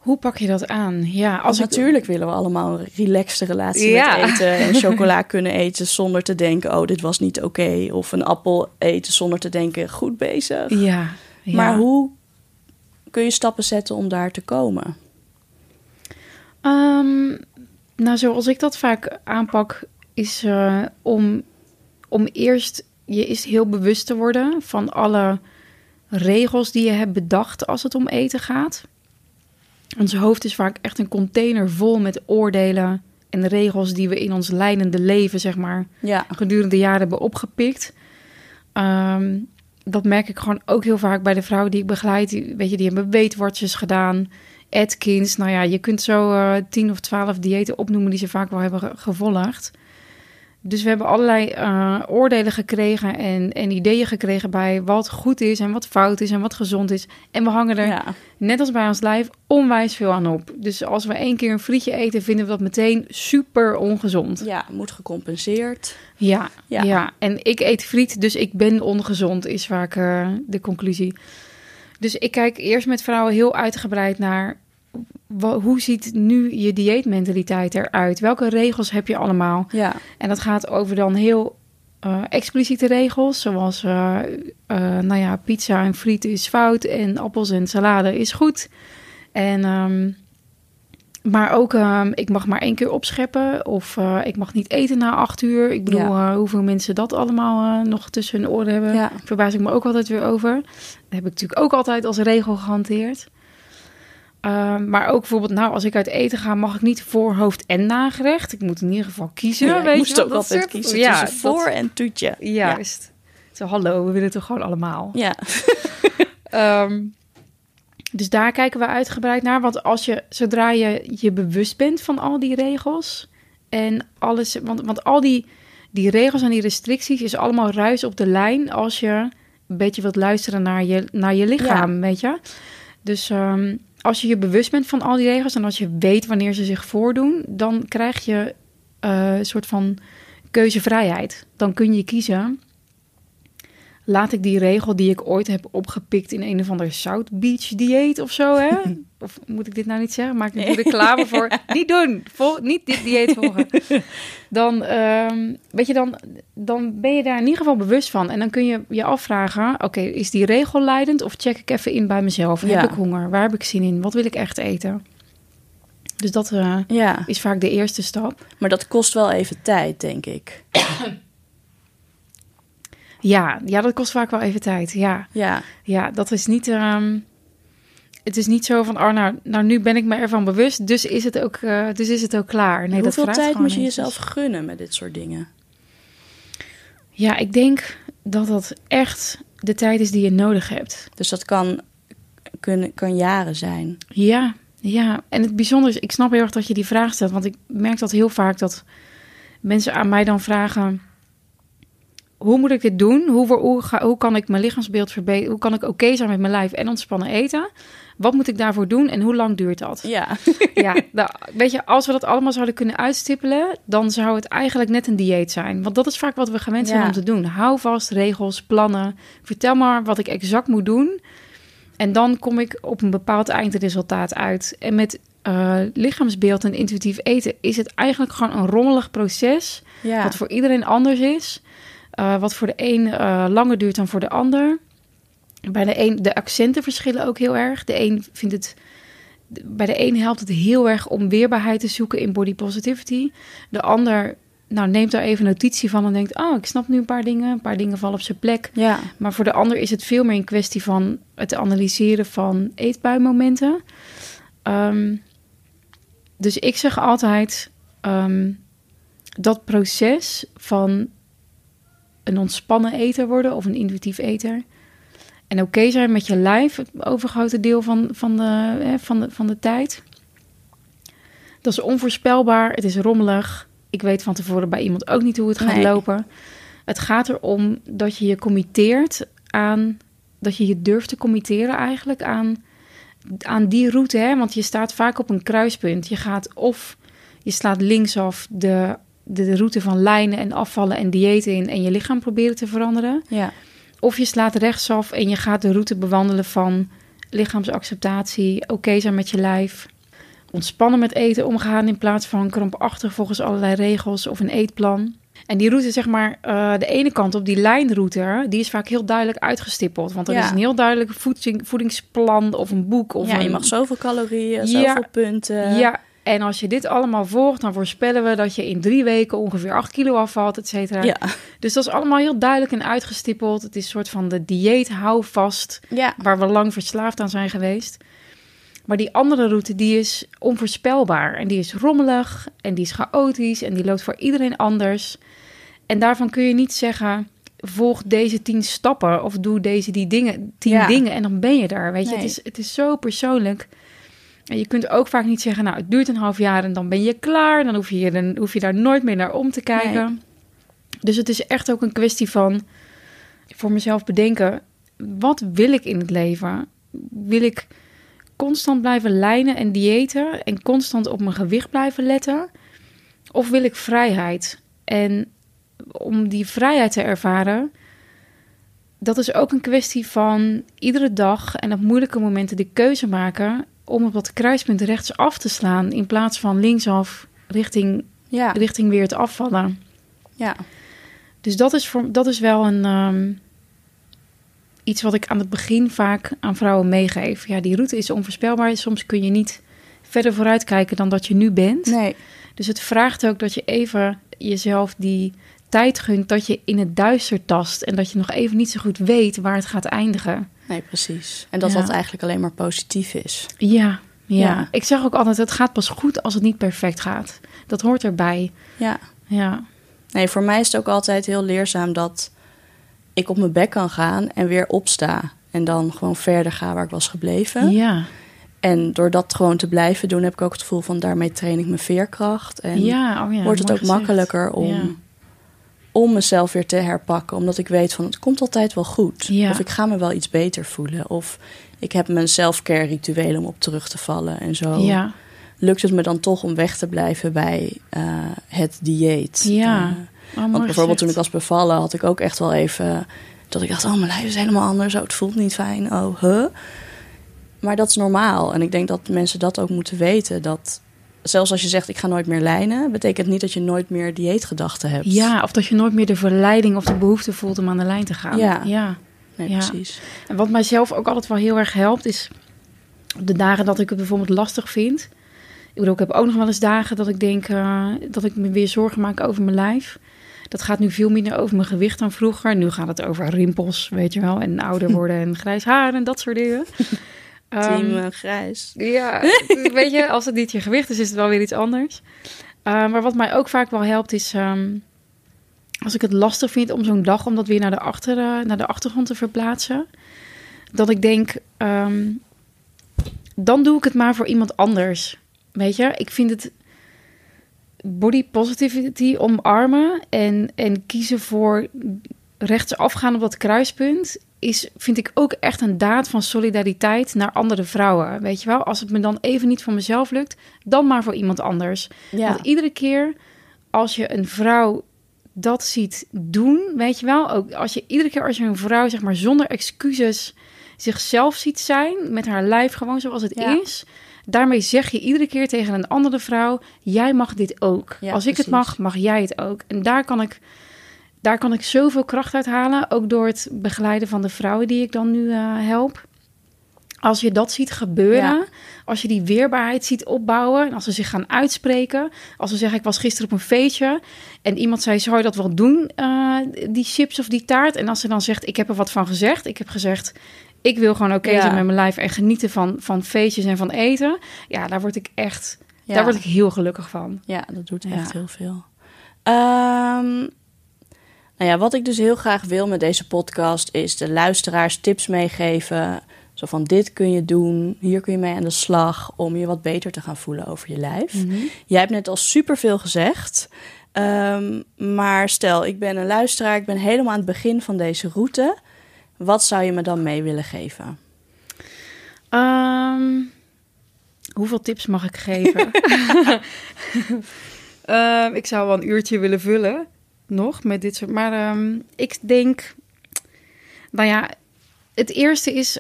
Hoe pak je dat aan? Ja, als ik... Natuurlijk willen we allemaal een relaxte relatie ja. met eten... en chocola kunnen eten zonder te denken... oh, dit was niet oké. Okay. Of een appel eten zonder te denken, goed bezig. Ja, ja. Maar hoe kun je stappen zetten om daar te komen? Um, nou, zoals ik dat vaak aanpak... is uh, om, om eerst je is heel bewust te worden... van alle regels die je hebt bedacht als het om eten gaat... Ons hoofd is vaak echt een container vol met oordelen en regels die we in ons leidende leven, zeg maar, ja. gedurende jaren hebben opgepikt. Um, dat merk ik gewoon ook heel vaak bij de vrouwen die ik begeleid. Die, weet je, die hebben weetwatches gedaan, Atkins. Nou ja, je kunt zo uh, tien of twaalf diëten opnoemen die ze vaak wel hebben ge- gevolgd. Dus we hebben allerlei uh, oordelen gekregen en, en ideeën gekregen... bij wat goed is en wat fout is en wat gezond is. En we hangen er, ja. net als bij ons lijf, onwijs veel aan op. Dus als we één keer een frietje eten, vinden we dat meteen super ongezond. Ja, moet gecompenseerd. Ja, ja. ja. En ik eet friet, dus ik ben ongezond, is vaak uh, de conclusie. Dus ik kijk eerst met vrouwen heel uitgebreid naar... hoe ziet nu je dieetmentaliteit eruit? Welke regels heb je allemaal? Ja. En dat gaat over dan heel uh, expliciete regels... zoals uh, uh, nou ja, pizza en friet is fout... en appels en salade is goed. En, um, maar ook, um, ik mag maar één keer opscheppen... of uh, ik mag niet eten na acht uur. Ik bedoel, ja. uh, hoeveel mensen dat allemaal uh, nog tussen hun oren hebben... Ja. verbaas ik me ook altijd weer over. Dat heb ik natuurlijk ook altijd als regel gehanteerd... Uh, maar ook bijvoorbeeld, nou, als ik uit eten ga... mag ik niet voorhoofd en nagerecht. Ik moet in ieder geval kiezen. Ja, weet ik moest je ook dat altijd soort... kiezen ja, tussen voor dat... en toetje. Juist. Ja. Zo, hallo, we willen toch gewoon allemaal. Ja. um, dus daar kijken we uitgebreid naar. Want als je, zodra je je bewust bent van al die regels... en alles... Want, want al die, die regels en die restricties... is allemaal ruis op de lijn... als je een beetje wilt luisteren naar je, naar je lichaam, ja. weet je. Dus... Um, als je je bewust bent van al die regels... en als je weet wanneer ze zich voordoen... dan krijg je uh, een soort van keuzevrijheid. Dan kun je kiezen... laat ik die regel die ik ooit heb opgepikt... in een of ander South Beach dieet of zo, hè? Of moet ik dit nou niet zeggen? Maak ik nee. reclame voor. Niet doen! Vol, niet dit dieet volgen. Dan, um, weet je, dan, dan ben je daar in ieder geval bewust van. En dan kun je je afvragen... oké, okay, is die regel leidend of check ik even in bij mezelf? Ja. Heb ik honger? Waar heb ik zin in? Wat wil ik echt eten? Dus dat uh, ja. is vaak de eerste stap. Maar dat kost wel even tijd, denk ik. Ja, ja, dat kost vaak wel even tijd. Ja, ja. ja dat is niet... Um, het is niet zo van, oh, nou, nou nu ben ik me ervan bewust, dus is het ook, uh, dus is het ook klaar. Nee, hoeveel dat tijd moet je jezelf gunnen met dit soort dingen? Ja, ik denk dat dat echt de tijd is die je nodig hebt. Dus dat kan kunnen, kan jaren zijn. Ja, ja. En het bijzondere is, ik snap heel erg dat je die vraag stelt. Want ik merk dat heel vaak dat mensen aan mij dan vragen... Hoe moet ik dit doen? Hoe, hoe, ga, hoe kan ik mijn lichaamsbeeld verbeteren? Hoe kan ik oké okay zijn met mijn lijf en ontspannen eten? Wat moet ik daarvoor doen en hoe lang duurt dat? Ja. Ja, nou, weet je, als we dat allemaal zouden kunnen uitstippelen... dan zou het eigenlijk net een dieet zijn. Want dat is vaak wat we gewend zijn ja. om te doen. Hou vast, regels, plannen. Vertel maar wat ik exact moet doen. En dan kom ik op een bepaald eindresultaat uit. En met uh, lichaamsbeeld en intuïtief eten... is het eigenlijk gewoon een rommelig proces... Ja. wat voor iedereen anders is... Uh, wat voor de een uh, langer duurt dan voor de ander. Bij de een, de accenten verschillen ook heel erg. De een vindt het, bij de een helpt het heel erg om weerbaarheid te zoeken in body positivity. De ander nou, neemt daar even notitie van en denkt... oh, ik snap nu een paar dingen, een paar dingen vallen op zijn plek. Ja. Maar voor de ander is het veel meer een kwestie van... het analyseren van eetbuimomenten. Um, dus ik zeg altijd... Um, dat proces van... een ontspannen eter worden of een intuïtief eter. En oké okay zijn met je lijf, het overgrote deel van, van, de, hè, van, de, van de tijd. Dat is onvoorspelbaar, het is rommelig. Ik weet van tevoren bij iemand ook niet hoe het gaat nee. lopen. Het gaat erom dat je je committeert aan... dat je je durft te committeren eigenlijk aan, aan die route. Hè? Want je staat vaak op een kruispunt. Je gaat of je slaat linksaf de... de route van lijnen en afvallen en diëten in... en je lichaam proberen te veranderen. Ja. Of je slaat rechtsaf en je gaat de route bewandelen van... lichaamsacceptatie, oké zijn met je lijf... ontspannen met eten omgaan... in plaats van krampachtig volgens allerlei regels of een eetplan. En die route, zeg maar, uh, de ene kant op die lijnroute... die is vaak heel duidelijk uitgestippeld. Want er ja. is een heel duidelijk voeding, voedingsplan of een boek. Of ja, een... je mag zoveel calorieën, ja. zoveel punten... Ja. En als je dit allemaal volgt, dan voorspellen we dat je in drie weken ongeveer acht kilo afvalt, et cetera. Ja. Dus dat is allemaal heel duidelijk en uitgestippeld. Het is een soort van de dieet hou vast, ja. waar we lang verslaafd aan zijn geweest. Maar die andere route, die is onvoorspelbaar. En die is rommelig en die is chaotisch en die loopt voor iedereen anders. En daarvan kun je niet zeggen, volg deze tien stappen of doe deze die dingen, tien ja. dingen en dan ben je daar. Weet je? Nee. Het is, het is zo persoonlijk. En je kunt ook vaak niet zeggen, nou, het duurt een half jaar en dan ben je klaar. Dan hoef je, dan hoef je daar nooit meer naar om te kijken. Nee. Dus het is echt ook een kwestie van voor mezelf bedenken. Wat wil ik in het leven? Wil ik constant blijven lijnen en diëten en constant op mijn gewicht blijven letten? Of wil ik vrijheid? En om die vrijheid te ervaren... dat is ook een kwestie van iedere dag en op moeilijke momenten de keuze maken... om op dat kruispunt rechts af te slaan... in plaats van linksaf richting, ja. richting weer het afvallen. Ja. Dus dat is, voor, dat is wel een um, iets wat ik aan het begin vaak aan vrouwen meegeef. Ja, die route is onvoorspelbaar. Soms kun je niet verder vooruitkijken dan dat je nu bent. Nee. Dus het vraagt ook dat je even jezelf die tijd gunt... dat je in het duister tast... en dat je nog even niet zo goed weet waar het gaat eindigen... Nee, precies. En dat ja. dat eigenlijk alleen maar positief is. Ja, ja, ja. Ik zeg ook altijd, het gaat pas goed als het niet perfect gaat. Dat hoort erbij. Ja. ja. Nee, voor mij is het ook altijd heel leerzaam dat ik op mijn bek kan gaan en weer opsta. En dan gewoon verder ga waar ik was gebleven. Ja. En door dat gewoon te blijven doen, heb ik ook het gevoel van daarmee train ik mijn veerkracht. En ja, oh ja, wordt het ook gezegd. makkelijker om... Ja. om mezelf weer te herpakken. Omdat ik weet van het komt altijd wel goed. Ja. Of ik ga me wel iets beter voelen. Of ik heb mijn self-care rituelen om op terug te vallen. En zo ja. lukt het me dan toch om weg te blijven bij uh, het dieet. Ja. Uh, oh, want bijvoorbeeld gezegd. Toen ik was bevallen had ik ook echt wel even... dat ik dacht, oh mijn lijf is helemaal anders. Oh, het voelt niet fijn. Oh, huh? Maar dat is normaal. En ik denk dat mensen dat ook moeten weten. Dat... Zelfs als je zegt, ik ga nooit meer lijnen... betekent niet dat je nooit meer dieetgedachten hebt. Ja, of dat je nooit meer de verleiding of de behoefte voelt... om aan de lijn te gaan. Ja, ja. Nee, ja. precies. En wat mijzelf ook altijd wel heel erg helpt... is op de dagen dat ik het bijvoorbeeld lastig vind. Ik bedoel, ik heb ook nog wel eens dagen dat ik denk... Uh, dat ik me weer zorgen maak over mijn lijf. Dat gaat nu veel minder over mijn gewicht dan vroeger. Nu gaat het over rimpels, weet je wel. En ouder worden en grijs haar en dat soort dingen. Team um, grijs. Ja, weet je, als het niet je gewicht is, is het wel weer iets anders. Uh, maar wat mij ook vaak wel helpt is... Um, als ik het lastig vind om zo'n dag... om dat weer naar de, achter, uh, naar de achtergrond te verplaatsen... dat ik denk... Um, dan doe ik het maar voor iemand anders. Weet je, ik vind het body positivity omarmen en, en kiezen voor rechtsaf gaan op dat kruispunt is, vind ik ook echt een daad van solidariteit naar andere vrouwen. Weet je wel, als het me dan even niet voor mezelf lukt, dan maar voor iemand anders. Ja. Want iedere keer als je een vrouw dat ziet doen, weet je wel, ook als je iedere keer als je een vrouw zeg maar zonder excuses zichzelf ziet zijn, met haar lijf gewoon zoals het ja. is, daarmee zeg je iedere keer tegen een andere vrouw, jij mag dit ook. Ja, als ik precies. het mag, mag jij het ook. En daar kan ik Daar kan ik zoveel kracht uit halen. Ook door het begeleiden van de vrouwen die ik dan nu uh, help. Als je dat ziet gebeuren. Ja. Als je die weerbaarheid ziet opbouwen. En als ze zich gaan uitspreken. Als ze zeggen, ik was gisteren op een feestje. En iemand zei, zou je dat wel doen? Uh, die chips of die taart. En als ze dan zegt, ik heb er wat van gezegd. Ik heb gezegd, ik wil gewoon oké ja. zijn met mijn lijf. En genieten van, van feestjes en van eten. Ja, daar word ik echt ja. daar word ik heel gelukkig van. Ja, dat doet echt ja. heel veel. Um... Nou ja, wat ik dus heel graag wil met deze podcast is de luisteraars tips meegeven. Zo van, dit kun je doen, hier kun je mee aan de slag om je wat beter te gaan voelen over je lijf. Mm-hmm. Jij hebt net al superveel gezegd. Um, maar stel, ik ben een luisteraar, ik ben helemaal aan het begin van deze route. Wat zou je me dan mee willen geven? Um, hoeveel tips mag ik geven? um, ik zou wel een uurtje willen vullen. Nog met dit soort, maar um, ik denk, nou ja, het eerste is,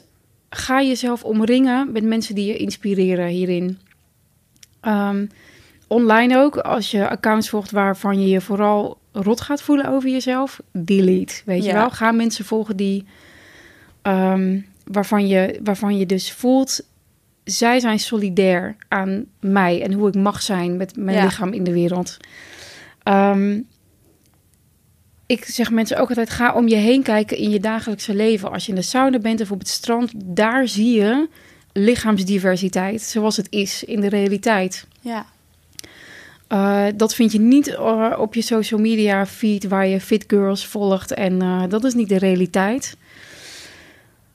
ga jezelf omringen met mensen die je inspireren hierin. Um, online ook, als je accounts volgt waarvan je je vooral rot gaat voelen over jezelf, delete, weet ja. je wel. Ga mensen volgen die, um, waarvan je, waarvan je dus voelt, zij zijn solidair aan mij en hoe ik mag zijn met mijn ja. lichaam in de wereld. Um, Ik zeg mensen ook altijd, ga om je heen kijken in je dagelijkse leven. Als je in de sauna bent of op het strand, daar zie je lichaamsdiversiteit zoals het is in de realiteit. Ja. Uh, dat vind je niet op je social media feed waar je fit girls volgt en uh, dat is niet de realiteit.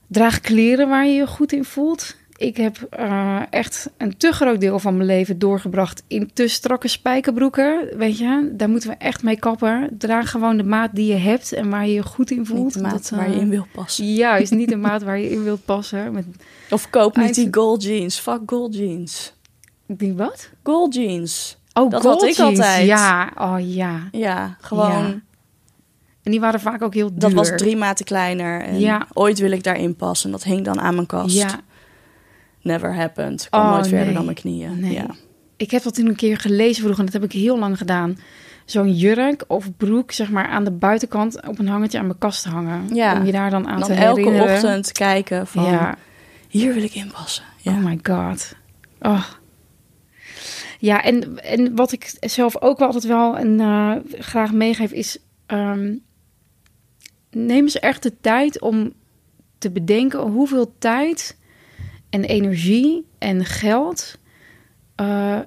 Draag kleren waar je je goed in voelt. Ik heb uh, echt een te groot deel van mijn leven doorgebracht in te strakke spijkerbroeken. Weet je, daar moeten we echt mee kappen. Draag gewoon de maat die je hebt en waar je je goed in voelt. Niet de maat dat, uh, waar je in wilt passen. Juist, niet de maat waar je in wilt passen. Met of koop niet eind... die gold jeans. Fuck gold jeans. Die wat? Gold jeans. Oh, dat gold had ik jeans. Altijd. Ja, oh ja. Ja, gewoon. Ja. En die waren vaak ook heel duur. Dat was drie maten kleiner. En ja. Ooit wil ik daarin passen. Dat hing dan aan mijn kast. Ja. Never happened. Ik kwam oh, nooit nee. verder dan mijn knieën. Nee. Ja. Ik heb dat toen een keer gelezen vroeger. En dat heb ik heel lang gedaan. Zo'n jurk of broek, zeg maar, aan de buitenkant op een hangertje aan mijn kast hangen. Ja. Om je daar dan aan dan te herinneren. Elke ochtend kijken van, ja. hier wil ik in passen. Ja. Oh my god. Oh. Ja, en, en wat ik zelf ook wel altijd wel en uh, graag meegeef is, um, neem eens echt de tijd om te bedenken hoeveel tijd en energie en geld, uh,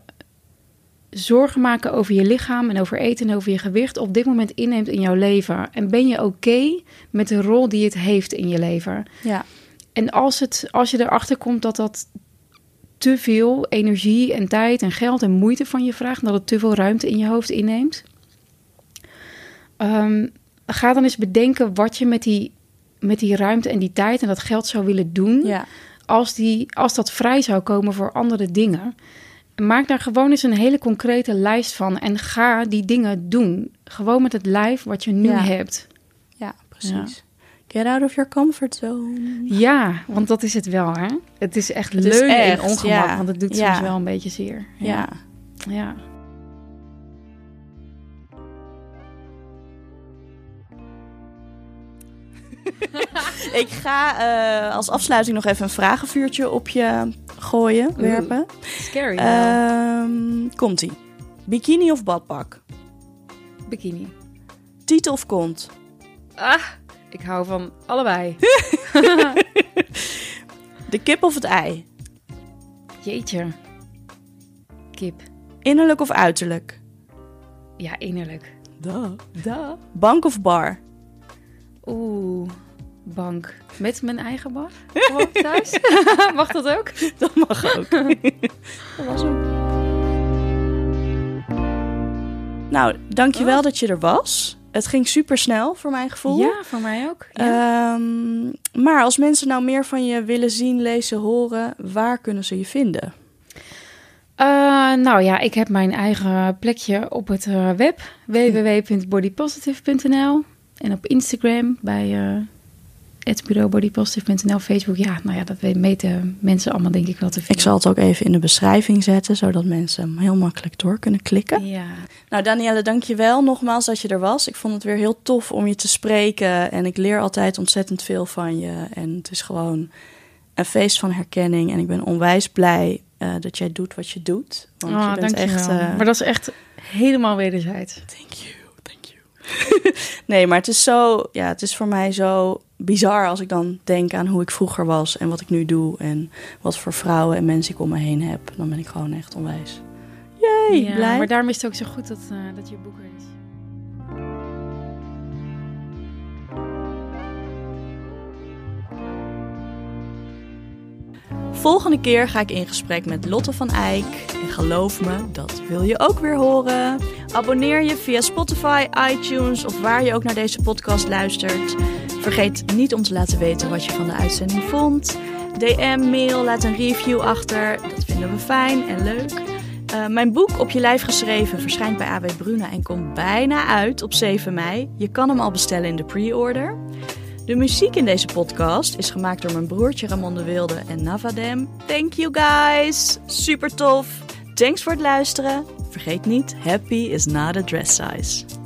zorgen maken over je lichaam en over eten en over je gewicht op dit moment inneemt in jouw leven. En ben je oké okay met de rol die het heeft in je leven? Ja. En als, het, als je erachter komt dat dat te veel energie en tijd en geld en moeite van je vraagt, dat het te veel ruimte in je hoofd inneemt, um, ga dan eens bedenken wat je met die, met die ruimte en die tijd en dat geld zou willen doen. Ja. Als, die, als dat vrij zou komen voor andere dingen. Maak daar gewoon eens een hele concrete lijst van. En ga die dingen doen. Gewoon met het lijf wat je nu ja. hebt. Ja, precies. Ja. Get out of your comfort zone. Ja, want dat is het wel, hè? Het is echt het leunen is echt, en ongemak. Ja. Want het doet ja. soms wel een beetje zeer. Ja. Ja. ja. Ik ga uh, als afsluiting nog even een vragenvuurtje op je gooien, werpen. Ooh, scary. Uh, Komt-ie. Bikini of badpak? Bikini. Titel of kont? Ah, ik hou van allebei. De kip of het ei? Jeetje. Kip. Innerlijk of uiterlijk? Ja, innerlijk. Da. Da. Bank of bar? Oeh, bank met mijn eigen bar gewoon thuis. Mag dat ook? Dat mag ook. Dat was hem. Nou, dankjewel oh. dat je er was. Het ging super snel voor mijn gevoel. Ja, voor mij ook. Ja. Um, maar als mensen nou meer van je willen zien, lezen, horen, waar kunnen ze je vinden? Uh, nou ja, ik heb mijn eigen plekje op het uh, web. w w w punt body positive punt n l en op Instagram bij uh, het Bureau Body Positive punt n l, Facebook. Ja, nou ja, dat weten mensen allemaal denk ik wel te vinden. Ik zal het ook even in de beschrijving zetten, zodat mensen hem heel makkelijk door kunnen klikken. Ja. Nou, Daniëlle, dank je wel nogmaals dat je er was. Ik vond het weer heel tof om je te spreken en ik leer altijd ontzettend veel van je. En het is gewoon een feest van herkenning en ik ben onwijs blij uh, dat jij doet wat je doet. Want oh, je bent echt, uh... maar dat is echt helemaal wederzijds. Thank you, thank you. Nee, maar het is zo, ja, het is voor mij zo bizar als ik dan denk aan hoe ik vroeger was en wat ik nu doe en wat voor vrouwen en mensen ik om me heen heb. Dan ben ik gewoon echt onwijs. Yay, ja, blij. Maar daarom is het ook zo goed dat, uh, dat je boek er is. Volgende keer ga ik in gesprek met Lotte van Eijk. En geloof me, dat wil je ook weer horen. Abonneer je via Spotify, iTunes of waar je ook naar deze podcast luistert. Vergeet niet om te laten weten wat je van de uitzending vond. D M, mail, laat een review achter. Dat vinden we fijn en leuk. Uh, mijn boek Op Je Lijf Geschreven verschijnt bij A W Bruna en komt bijna uit op zeven mei. Je kan hem al bestellen in de pre-order. De muziek in deze podcast is gemaakt door mijn broertje Ramon de Wilde en Navadem. Thank you guys! Super tof! Thanks voor het luisteren. Vergeet niet, happy is not a dress size.